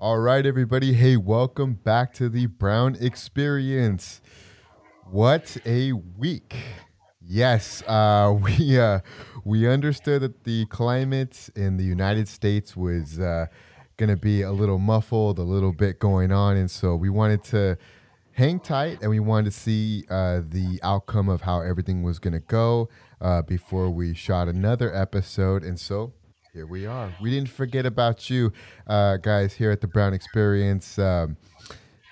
All right, everybody. Hey, welcome back to the Brown Experience. What a week. Yes, we understood that the climate in the United States was going to be a little muffled, a little bit going on. And so we wanted to hang tight and we wanted to see the outcome of how everything was going to go before we shot another episode. And so here we are. We didn't forget about you guys here at the Brown Experience.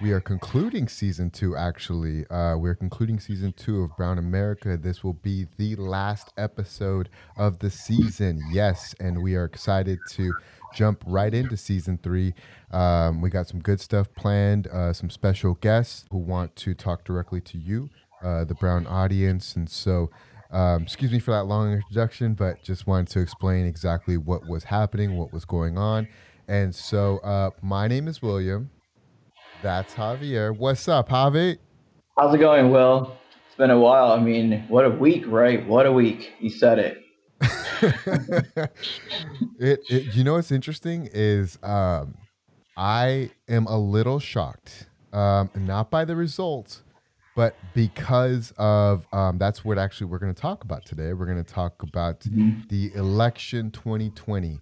We are concluding season 2, actually. We're concluding season 2 of Brown America. This will be the last episode of the season. Yes, and we are excited to jump right into season 3. We got some good stuff planned, some special guests who want to talk directly to you, the Brown audience. And so, excuse me for that long introduction, but just wanted to explain exactly what was happening, what was going on. And so my name is William. That's Javier. What's up, Javi? How's it going, Will? It's been a while. I mean, what a week, right? What a week. You said it. You know what's interesting is I am a little shocked, not by the results, but because of that's what actually we're going to talk about today. We're going to talk about the election 2020.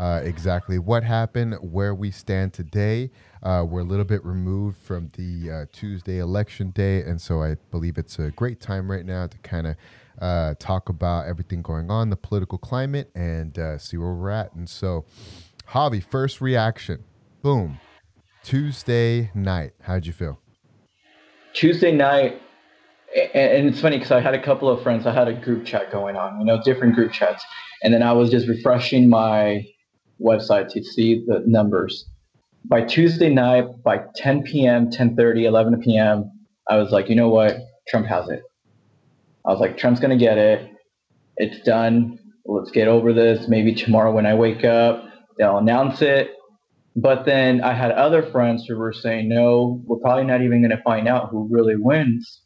Exactly what happened, where we stand today. We're a little bit removed from the Tuesday election day, and so I believe it's a great time right now to kind of talk about everything going on, the political climate, and see where we're at. And so, Javi, first reaction, boom, Tuesday night. How'd you feel? Tuesday night, and it's funny because I had a couple of friends. I had a group chat going on, different group chats, and then I was just refreshing my website to see the numbers. By Tuesday night, by 10 p.m., 10:30, 11 p.m., I was like, you know what? Trump has it. I was like, Trump's going to get it. It's done. Let's get over this. Maybe tomorrow when I wake up, they'll announce it. But then I had other friends who were saying, no, we're probably not even going to find out who really wins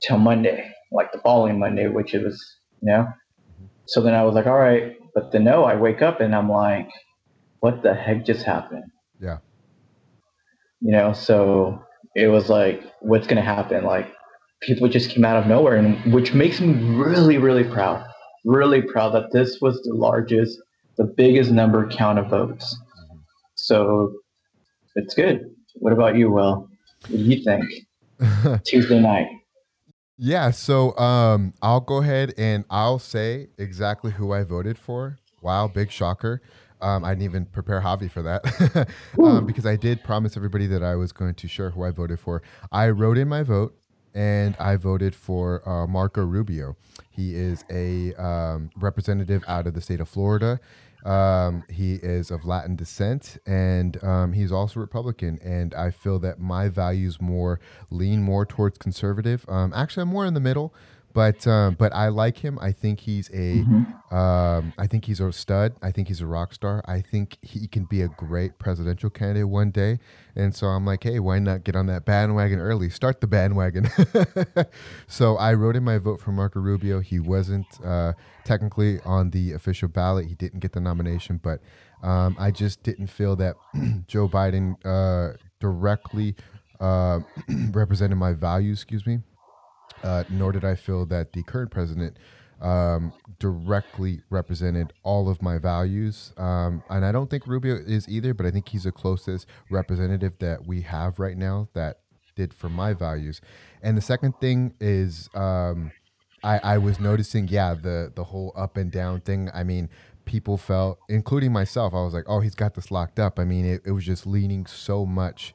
till Monday, like the following Monday, which it was, So then I was like, all right. But then, no, I wake up and I'm like, what the heck just happened? Yeah. So it was like, what's going to happen? Like, people just came out of nowhere, and which makes me really, really proud. Really proud that this was the biggest number count of votes. So it's good. What about you, Will? What do you think? Tuesday night. Yeah, so I'll go ahead and I'll say exactly who I voted for. Wow, big shocker. I didn't even prepare Javi for that because I did promise everybody that I was going to share who I voted for. I wrote in my vote, and I voted for Marco Rubio. He is a representative out of the state of Florida. He is of Latin descent, and he's also Republican. And I feel that my values lean more towards conservative. Actually, I'm more in the middle. But I like him. I think he's I think he's a stud. I think he's a rock star. I think he can be a great presidential candidate one day. And so I'm like, hey, why not get on that bandwagon early? Start the bandwagon. So I wrote in my vote for Marco Rubio. He wasn't technically on the official ballot. He didn't get the nomination, but I just didn't feel that Joe Biden directly represented my values, nor did I feel that the current president directly represented all of my values. And I don't think Rubio is either, but I think he's the closest representative that we have right now that did for my values. And the second thing is I was noticing, the whole up and down thing. I mean, people felt, including myself, I was like, oh, he's got this locked up. I mean, it was just leaning so much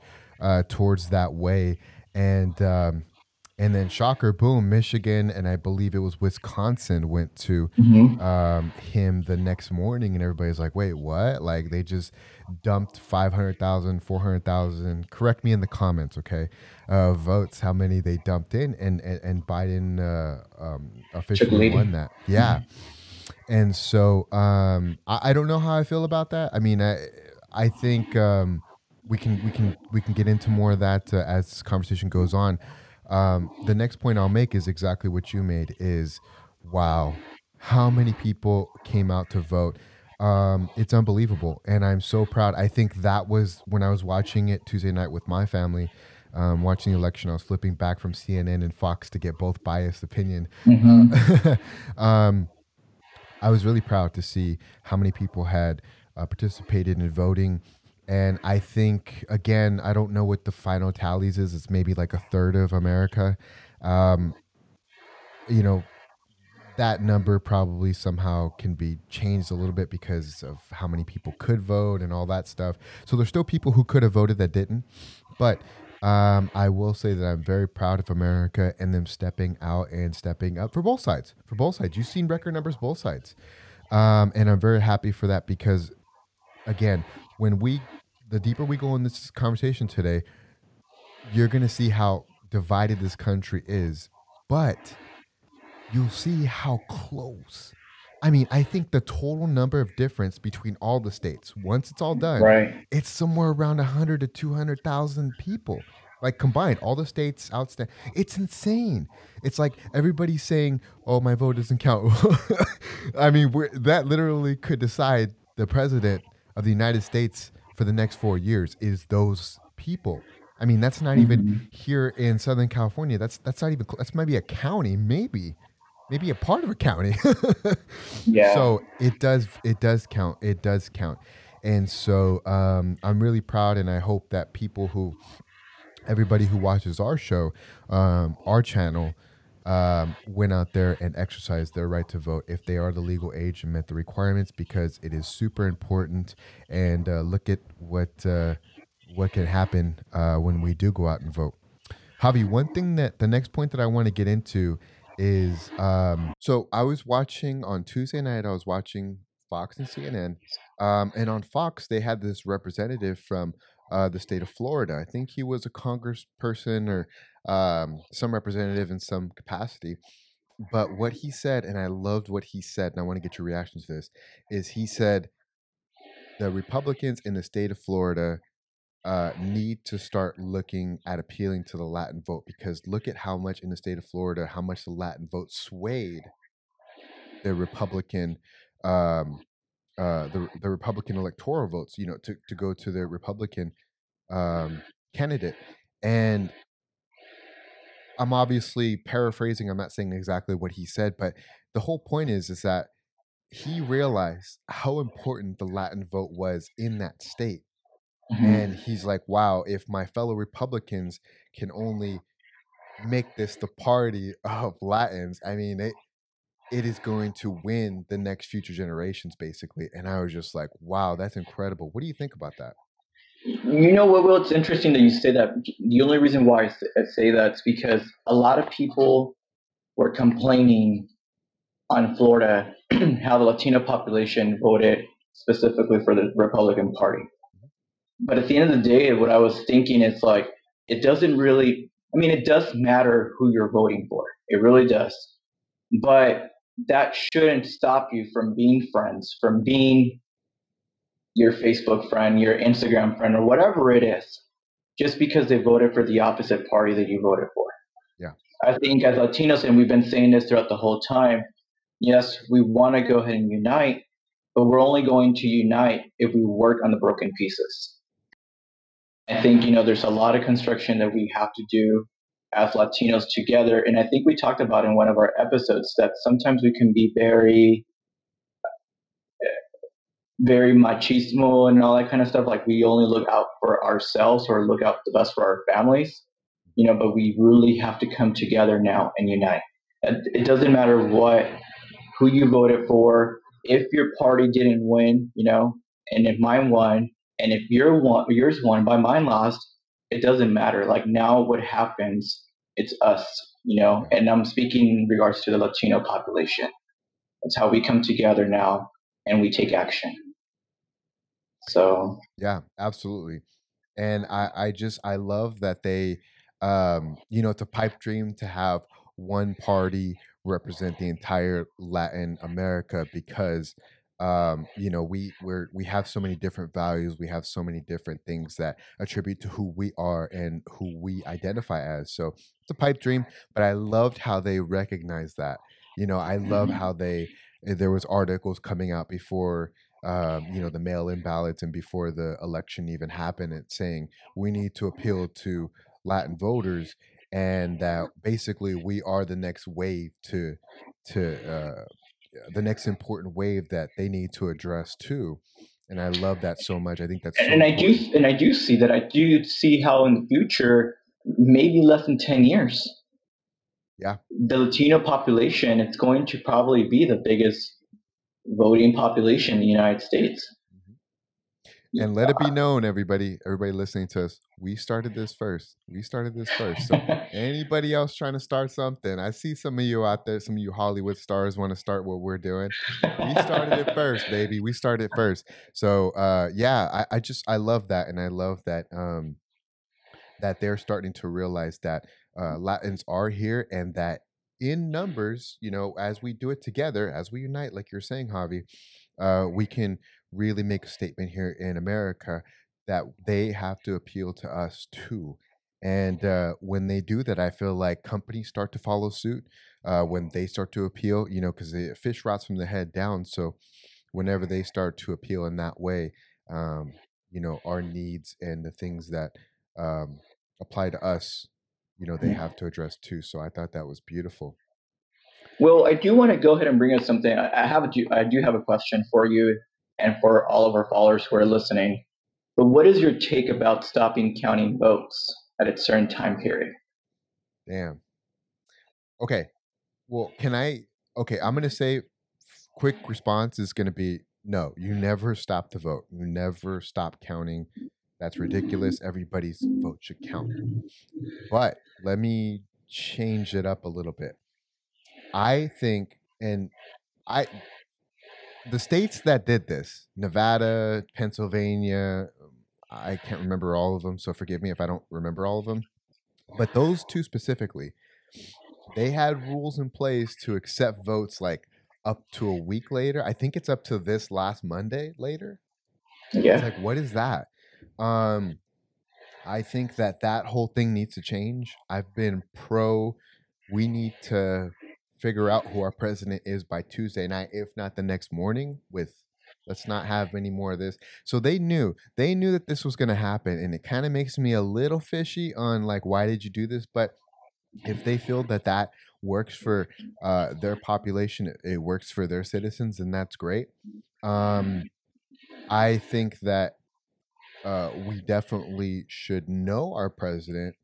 towards that way. And then shocker, boom, Michigan, and I believe it was Wisconsin went to him the next morning, and everybody's like, wait, what? Like, they just dumped 500,000, 400,000, correct me in the comments, okay, votes, how many they dumped in, and Biden officially won that. Yeah. And so I don't know how I feel about that. I mean, I think we can get into more of that as this conversation goes on. The next point I'll make is exactly what you made is, wow, how many people came out to vote? It's unbelievable. And I'm so proud. I think that was when I was watching it Tuesday night with my family, watching the election, I was flipping back from CNN and Fox to get both biased opinion. Mm-hmm. I was really proud to see how many people had participated in voting. And I think, again, I don't know what the final tallies is. It's maybe like a third of America. You know, that number probably somehow can be changed a little bit because of how many people could vote and all that stuff. So there's still people who could have voted that didn't. But I will say that I'm very proud of America and them stepping out and stepping up for both sides. For both sides. You've seen record numbers both sides. And I'm very happy for that because, again, when the deeper we go in this conversation today, you're going to see how divided this country is. But you'll see how close. I mean, I think the total number of difference between all the states, once it's all done, right, it's somewhere around 100 to 200,000 people, like combined, all the states outstand. It's insane. It's like everybody's saying, "Oh, my vote doesn't count." I mean, that literally could decide the president of the United States for the next 4 years is those people. I mean, that's not even here in Southern California. That's not even, that's maybe a county, maybe a part of a county. Yeah. So it does count. It does count. And so I'm really proud. And I hope that everybody who watches our show, our channel, went out there and exercised their right to vote if they are the legal age and met the requirements, because it is super important. And look at what can happen when we do go out and vote. Javi, the next point that I want to get into is, so I was watching on Tuesday night, I was watching Fox and CNN. And on Fox, they had this representative from the state of Florida. I think he was a congressperson or some representative in some capacity. But what he said, and I loved what he said, and I want to get your reaction to this, is he said the Republicans in the state of Florida need to start looking at appealing to the Latin vote, because look at how much in the state of Florida, how much the Latin vote swayed the Republican the Republican electoral votes, you know, to go to the Republican candidate. And I'm obviously paraphrasing. I'm not saying exactly what he said, but the whole point is that he realized how important the Latin vote was in that state. Mm-hmm. And he's like, wow, if my fellow Republicans can only make this the party of Latins, I mean, it is going to win the next future generations, basically. And I was just like, wow, that's incredible. What do you think about that? You know what, Will, it's interesting that you say that. The only reason why I say that is because a lot of people were complaining on Florida how the Latino population voted specifically for the Republican Party. But at the end of the day, what I was thinking is like, it doesn't really, I mean, it does matter who you're voting for. It really does. But that shouldn't stop you from being friends, from being your Facebook friend, your Instagram friend, or whatever it is, just because they voted for the opposite party that you voted for. Yeah. I think as Latinos, and we've been saying this throughout the whole time, yes, we want to go ahead and unite, but we're only going to unite if we work on the broken pieces. I think, you know, there's a lot of construction that we have to do as Latinos together. And I think we talked about in one of our episodes that sometimes we can be very, very machismo and all that kind of stuff. Like we only look out for ourselves or look out the best for our families, you know, but we really have to come together now and unite. It doesn't matter who you voted for. If your party didn't win, you know, and if mine won, and if yours won, but mine lost, it doesn't matter. Like now what happens, it's us, you know, and I'm speaking in regards to the Latino population. That's how we come together now and we take action. So. Yeah, absolutely. And I love that they, you know, it's a pipe dream to have one party represent the entire Latin America, because you know, we have so many different values, we have so many different things that attribute to who we are and who we identify as. So it's a pipe dream, but I loved how they recognized that. You know, I love how there was articles coming out before you know, the mail-in ballots, and before the election even happened, it's saying we need to appeal to Latin voters, and that basically we are the next wave to the next important wave that they need to address too. And I love that so much. I think that's so important. I do see that. I do see how in the future, maybe less than 10 years, the Latino population, it's going to probably be the biggest voting population in the United States. Mm-hmm. And let it be known, everybody listening to us, we started this first. So anybody else trying to start something, I see some of you out there, some of you Hollywood stars want to start what we're doing. We started it first, baby. We started first. So I love that. And I love that that they're starting to realize that Latins are here, and that in numbers, you know, as we do it together, as we unite, like you're saying, Javi, we can really make a statement here in America that they have to appeal to us too. And when they do that, I feel like companies start to follow suit when they start to appeal, you know, because the fish rots from the head down. So whenever they start to appeal in that way, you know, our needs and the things that apply to us, you know, they have to address too. So I thought that was beautiful. Well, I do want to go ahead and bring up something. I do have a question for you and for all of our followers who are listening. But what is your take about stopping counting votes at a certain time period? Damn. Okay. Well, I'm going to say quick response is going to be no, you never stop the vote. You never stop counting. That's ridiculous. Everybody's vote should count. But let me change it up a little bit. I think, the states that did this, Nevada, Pennsylvania, I can't remember all of them, so forgive me if I don't remember all of them. But those two specifically, they had rules in place to accept votes like up to a week later. I think it's up to this last Monday later. Yeah. It's like, what is that? I think that whole thing needs to change. I've been we need to figure out who our president is by Tuesday night, if not the next morning. Let's not have any more of this. So they knew that this was going to happen, and it kind of makes me a little fishy on like, why did you do this? But if they feel that works for their population, it works for their citizens, and that's great. I think that we definitely should know our president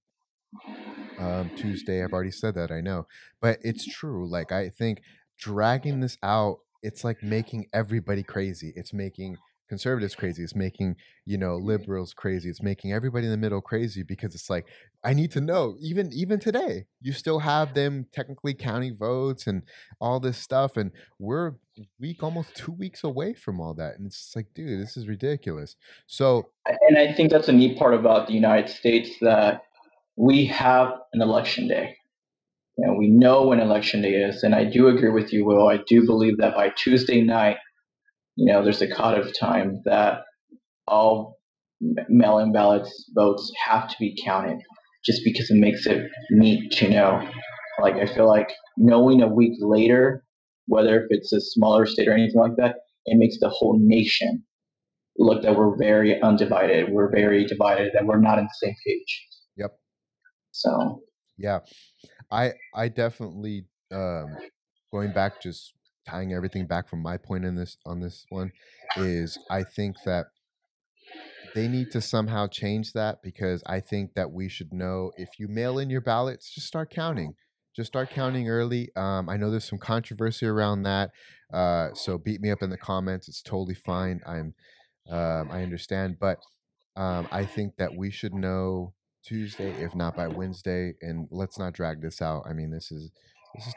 Tuesday. I've already said that, I know, but it's true. Like, I think dragging this out, it's like making everybody crazy. It's making conservatives crazy. It's making, you know, liberals crazy. It's making everybody in the middle crazy, because it's like, I need to know. Even today, you still have them technically counting votes and all this stuff, and we're almost 2 weeks away from all that, and it's like, dude, this is ridiculous. So, and I think that's a neat part about the United States, that we have an election day, and we know when election day is. And I do agree with you, Will. I do believe that by Tuesday night, you know, there's a cutoff time that all mail-in ballots votes have to be counted, just because it makes it neat to know. Like, I feel like knowing a week later, whether if it's a smaller state or anything like that, it makes the whole nation look that we're very undivided. We're very divided, that we're not on the same page. Yep. So. Yeah. I definitely, going back, just tying everything back from my point on this one is, I think that they need to somehow change that, because I think that we should know, if you mail in your ballots, just start counting early. I know there's some controversy around that, so beat me up in the comments. It's totally fine. I understand, but I think that we should know Tuesday, if not by Wednesday, and let's not drag this out. I mean, this is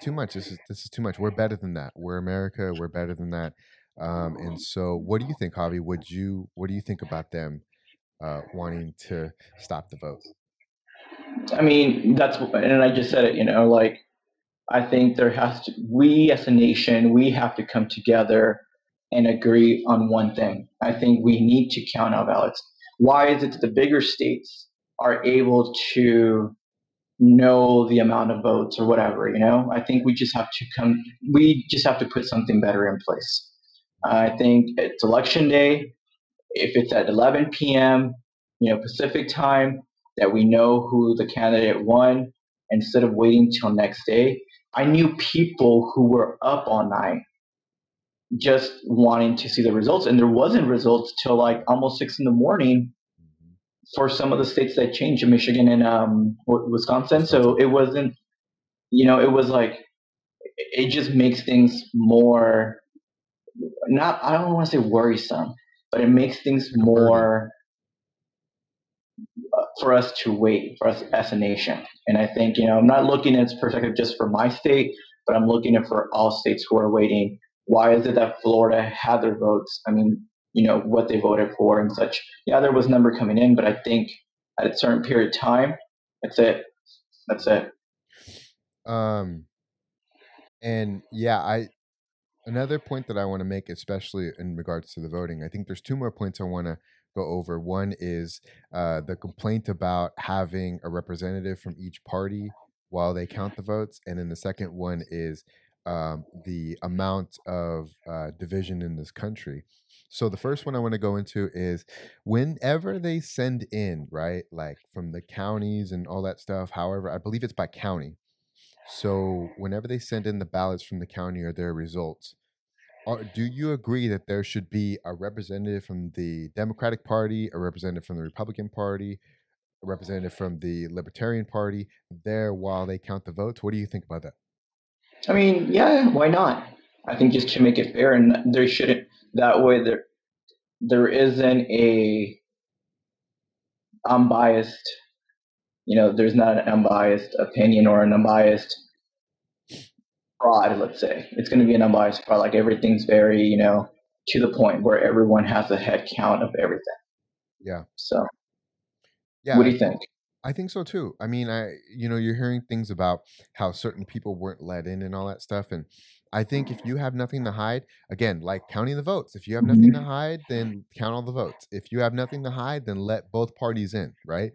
too much. This is too much. We're better than that. We're America. We're better than that. And so, what do you think, Javi? What do you think about them wanting to stop the vote? I mean, and I just said it. You know, like, I think we as a nation, we have to come together and agree on one thing. I think we need to count our ballots. Why is it that the bigger states are able to know the amount of votes or whatever, you know? I think we just have to put something better in place. I think it's election day. If it's at 11 p.m., Pacific time, that we know who the candidate won instead of waiting till next day. I knew people who were up all night just wanting to see the results, and there wasn't results till like almost 6 a.m. for some of the states that changed, in Michigan and Wisconsin. So it wasn't, it was like, it just makes things more, I don't want to say worrisome, but it makes things more for us to wait, for us as a nation. And I think, I'm not looking at this perspective just for my state, but I'm looking at for all states who are waiting. Why is it that Florida had their votes? I mean, what they voted for and such. Yeah, there was number coming in, but I think at a certain period of time, that's it. And yeah, another point that I want to make, especially in regards to the voting, I think there's two more points I want to go over. One is the complaint about having a representative from each party while they count the votes. And then the second one is the amount of division in this country. So the first one I want to go into is whenever they send in, right, like from the counties and all that stuff, however, I believe it's by county. So whenever they send in the ballots from the county or their results, do you agree that there should be a representative from the Democratic Party, a representative from the Republican Party, a representative from the Libertarian Party there while they count the votes? What do you think about that? I mean, yeah, why not? I think just to make it fair, and there shouldn't, that way there isn't a unbiased, there's not an unbiased opinion or an unbiased fraud, let's say. It's going to be an unbiased fraud. Like everything's very, to the point where everyone has a head count of everything. Yeah. So, yeah. What do you think? I think so too. I mean, you're hearing things about how certain people weren't let in and all that stuff. And I think if you have nothing to hide, again, like counting the votes, if you have nothing to hide, then count all the votes. If you have nothing to hide, then let both parties in, right?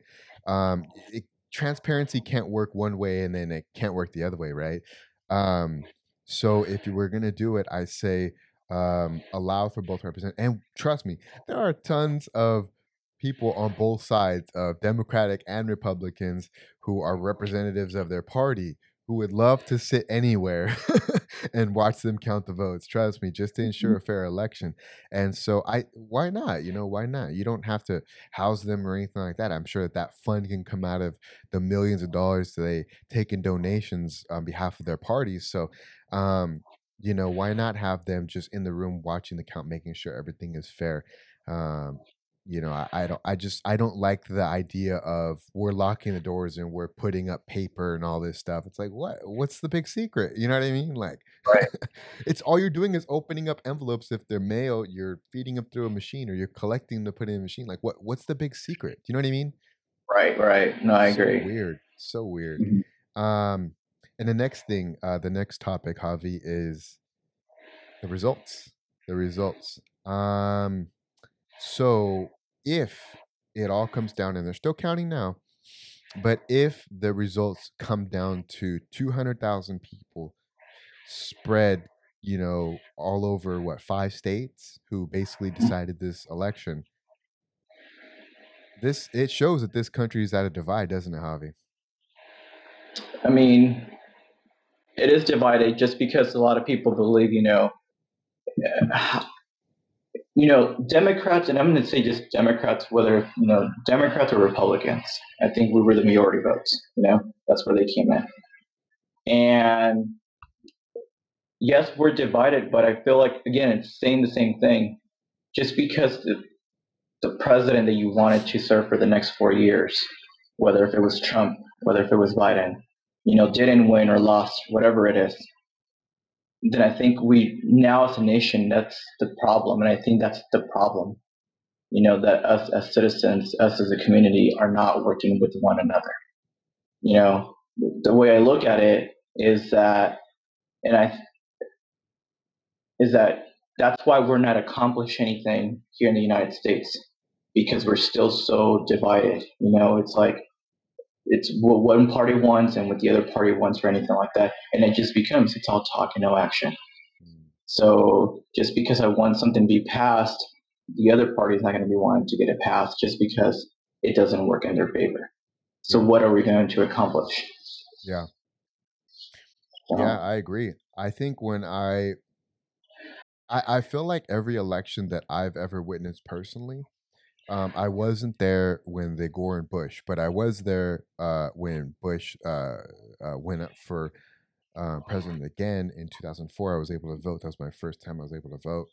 Transparency can't work one way and then it can't work the other way, right? So if you were going to do it, I say allow for both representatives. And trust me, there are tons of people on both sides of Democratic and Republicans who are representatives of their party who would love to sit anywhere and watch them count the votes, trust me, just to ensure a fair election. And so why not? Why not? You don't have to house them or anything like that. I'm sure that fund can come out of the millions of dollars they take in donations on behalf of their parties. So, why not have them just in the room watching the count, making sure everything is fair? I don't like the idea of we're locking the doors and we're putting up paper and all this stuff. It's like, what's the big secret? You know what I mean? Like, right. It's all you're doing is opening up envelopes. If they're mail, you're feeding them through a machine or you're collecting them to put in a machine. Like what's the big secret? You know what I mean? Right. No, I agree. So weird. Mm-hmm. And the next thing, the next topic, Javi, is the results, so if it all comes down, and they're still counting now, but if the results come down to 200,000 people spread, all over, 5 states who basically decided this election, it shows that this country is at a divide, doesn't it, Javi? I mean, it is divided just because a lot of people believe, Democrats, and I'm going to say just Democrats, whether, Democrats or Republicans, I think we were the majority votes, that's where they came in. And yes, we're divided, but I feel like, again, it's saying the same thing. Just because the president that you wanted to serve for the next 4 years, whether if it was Trump, whether if it was Biden, didn't win or lost, whatever it is, then I think we now as a nation, that's the problem. And I think that's the problem, that us as citizens, us as a community are not working with one another. The way I look at it is that, that's why we're not accomplishing anything here in the United States, because we're still so divided. It's like, it's what one party wants and what the other party wants or anything like that. And it just becomes, it's all talk and no action. So just because I want something to be passed, the other party is not going to be wanting to get it passed just because it doesn't work in their favor. So what are we going to accomplish? Yeah. Yeah, I agree. I think when I feel like every election that I've ever witnessed personally, I wasn't there when the Gore and Bush, but I was there when Bush went up for president again in 2004. I was able to vote. That was my first time I was able to vote.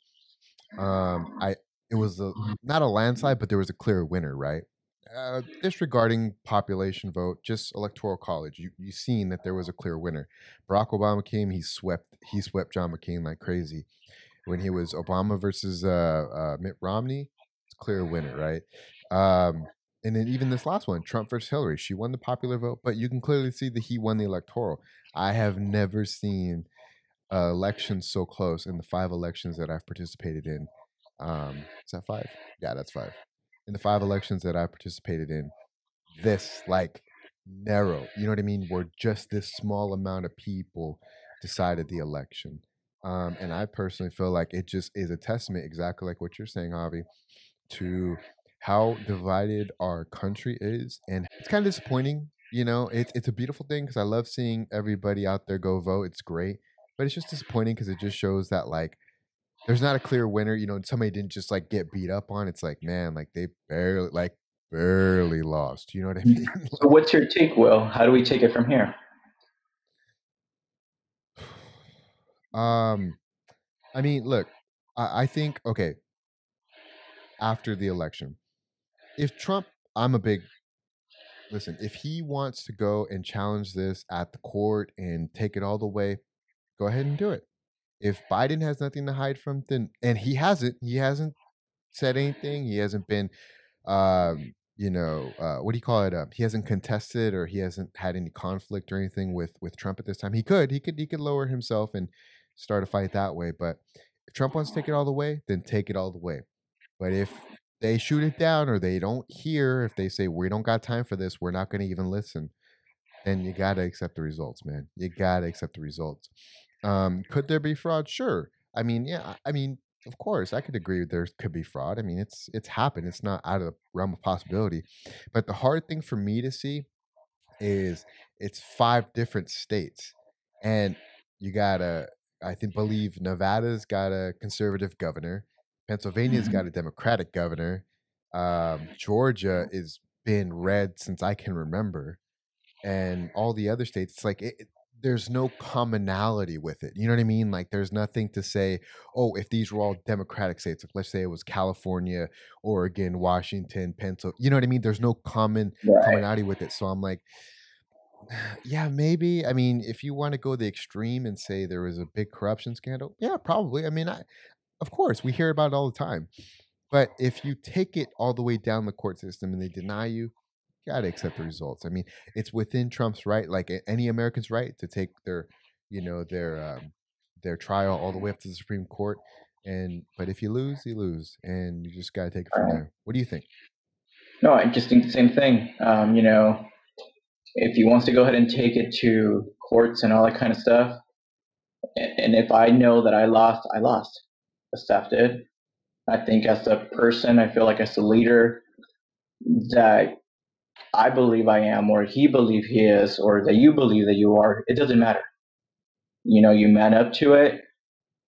It was not a landslide, but there was a clear winner, right? Disregarding population vote, just electoral college, you've seen that there was a clear winner. Barack Obama came, he swept John McCain like crazy. When he was Obama versus Mitt Romney, it's a clear winner, right? And then even this last one, Trump versus Hillary, she won the popular vote, but you can clearly see that he won the electoral. I have never seen elections so close in the 5 elections that I've participated in. Is that 5? Yeah, that's 5. In the 5 elections that I participated in, this like narrow, you know what I mean, where just this small amount of people decided the election. And I personally feel like it just is a testament, exactly like what you're saying, Javi, to how divided our country is. And it's kind of disappointing, you know, it's a beautiful thing because I love seeing everybody out there go vote. It's great, but it's just disappointing because it just shows that like, there's not a clear winner, you know, and somebody didn't just like get beat up on. It's like, man, like they barely lost. You know what I mean? So what's your take, Will? How do we take it from here? I mean, look, I think, okay, after the election, if Trump, if he wants to go and challenge this at the court and take it all the way, go ahead and do it. If Biden has nothing to hide from, then, and he hasn't said anything. He hasn't been, he hasn't contested or he hasn't had any conflict or anything with Trump at this time. He could lower himself and start a fight that way. But if Trump wants to take it all the way, then take it all the way. But if they shoot it down or they don't hear, if they say, we don't got time for this, we're not going to even listen. Then you got to accept the results, man. You got to accept the results. Could there be fraud? Sure. I mean, yeah, I mean, of course, I could agree there could be fraud. I mean, it's happened. It's not out of the realm of possibility. But the hard thing for me to see is it's 5 different states. And you gotta, believe Nevada's got a conservative governor. Pennsylvania's got a Democratic governor. Georgia has been red since I can remember. And all the other states, it's like... There's no commonality with it. You know what I mean? Like there's nothing to say, oh, if these were all Democratic states, like let's say it was California, Oregon, Washington, Pennsylvania, you know what I mean? There's no commonality with it. So I'm like, yeah, maybe. I mean, if you want to go the extreme and say there was a big corruption scandal, yeah, probably. I mean, of course, we hear about it all the time. But if you take it all the way down the court system and they deny you, gotta accept the results. I mean, it's within Trump's right, like any American's right, to take their trial all the way up to the Supreme Court. But if you lose, you lose, and you just gotta take it from there. What do you think? No, I just think the same thing. If he wants to go ahead and take it to courts and all that kind of stuff, and if I know that I lost. The staff did. I think as a person, I feel like as a leader that. I believe I am, or he believe he is, or that you believe that you are, it doesn't matter. You know, you man up to it.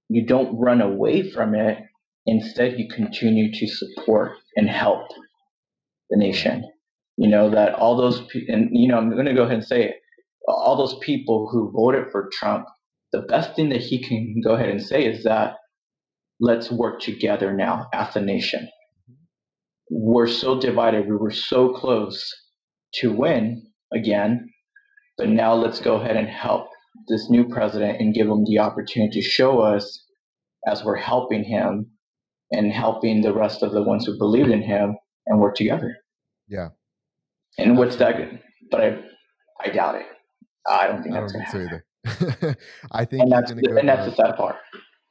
You don't run away from it. Instead, you continue to support and help the nation. You know, that all those, and you know, I'm going to go ahead and say it, all those people who voted for Trump, the best thing that he can go ahead and say is that let's work together now as a nation. We're so divided. We were so close to win again, but now let's go ahead and help this new president and give him the opportunity to show us as we're helping him and helping the rest of the ones who believed in him and work together. Yeah. And what's that good? But I doubt it. I don't think that's going to happen. Either. I think that's the sad part.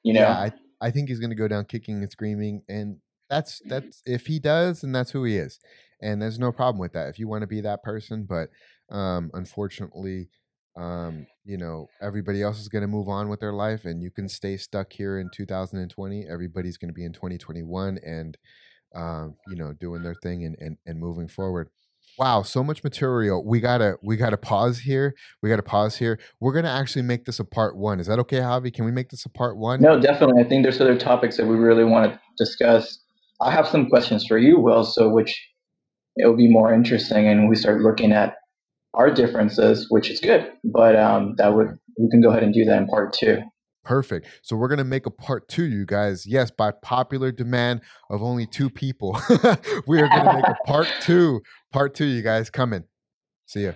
You know, yeah, I think he's going to go down kicking and screaming, and that's if he does, and that's who he is. And there's no problem with that if you want to be that person. But unfortunately, You know, everybody else is going to move on with their life, and you can stay stuck here in 2020. Everybody's going to be in 2021 and, you know, doing their thing and moving forward. Wow, so much material. We gotta pause here. We're gonna actually make this a part one. Is that okay, Javi? Can we make this a part one? No, definitely. I think there's other topics that we really want to discuss. I have some questions for you, Will. So, which it will be more interesting, and we start looking at our differences, which is good. But we can go ahead and do that in part two. Perfect. So we're going to make a part two, you guys. Yes, by popular demand of only two people. We are going to make a part two. Part two, you guys. Coming. See ya.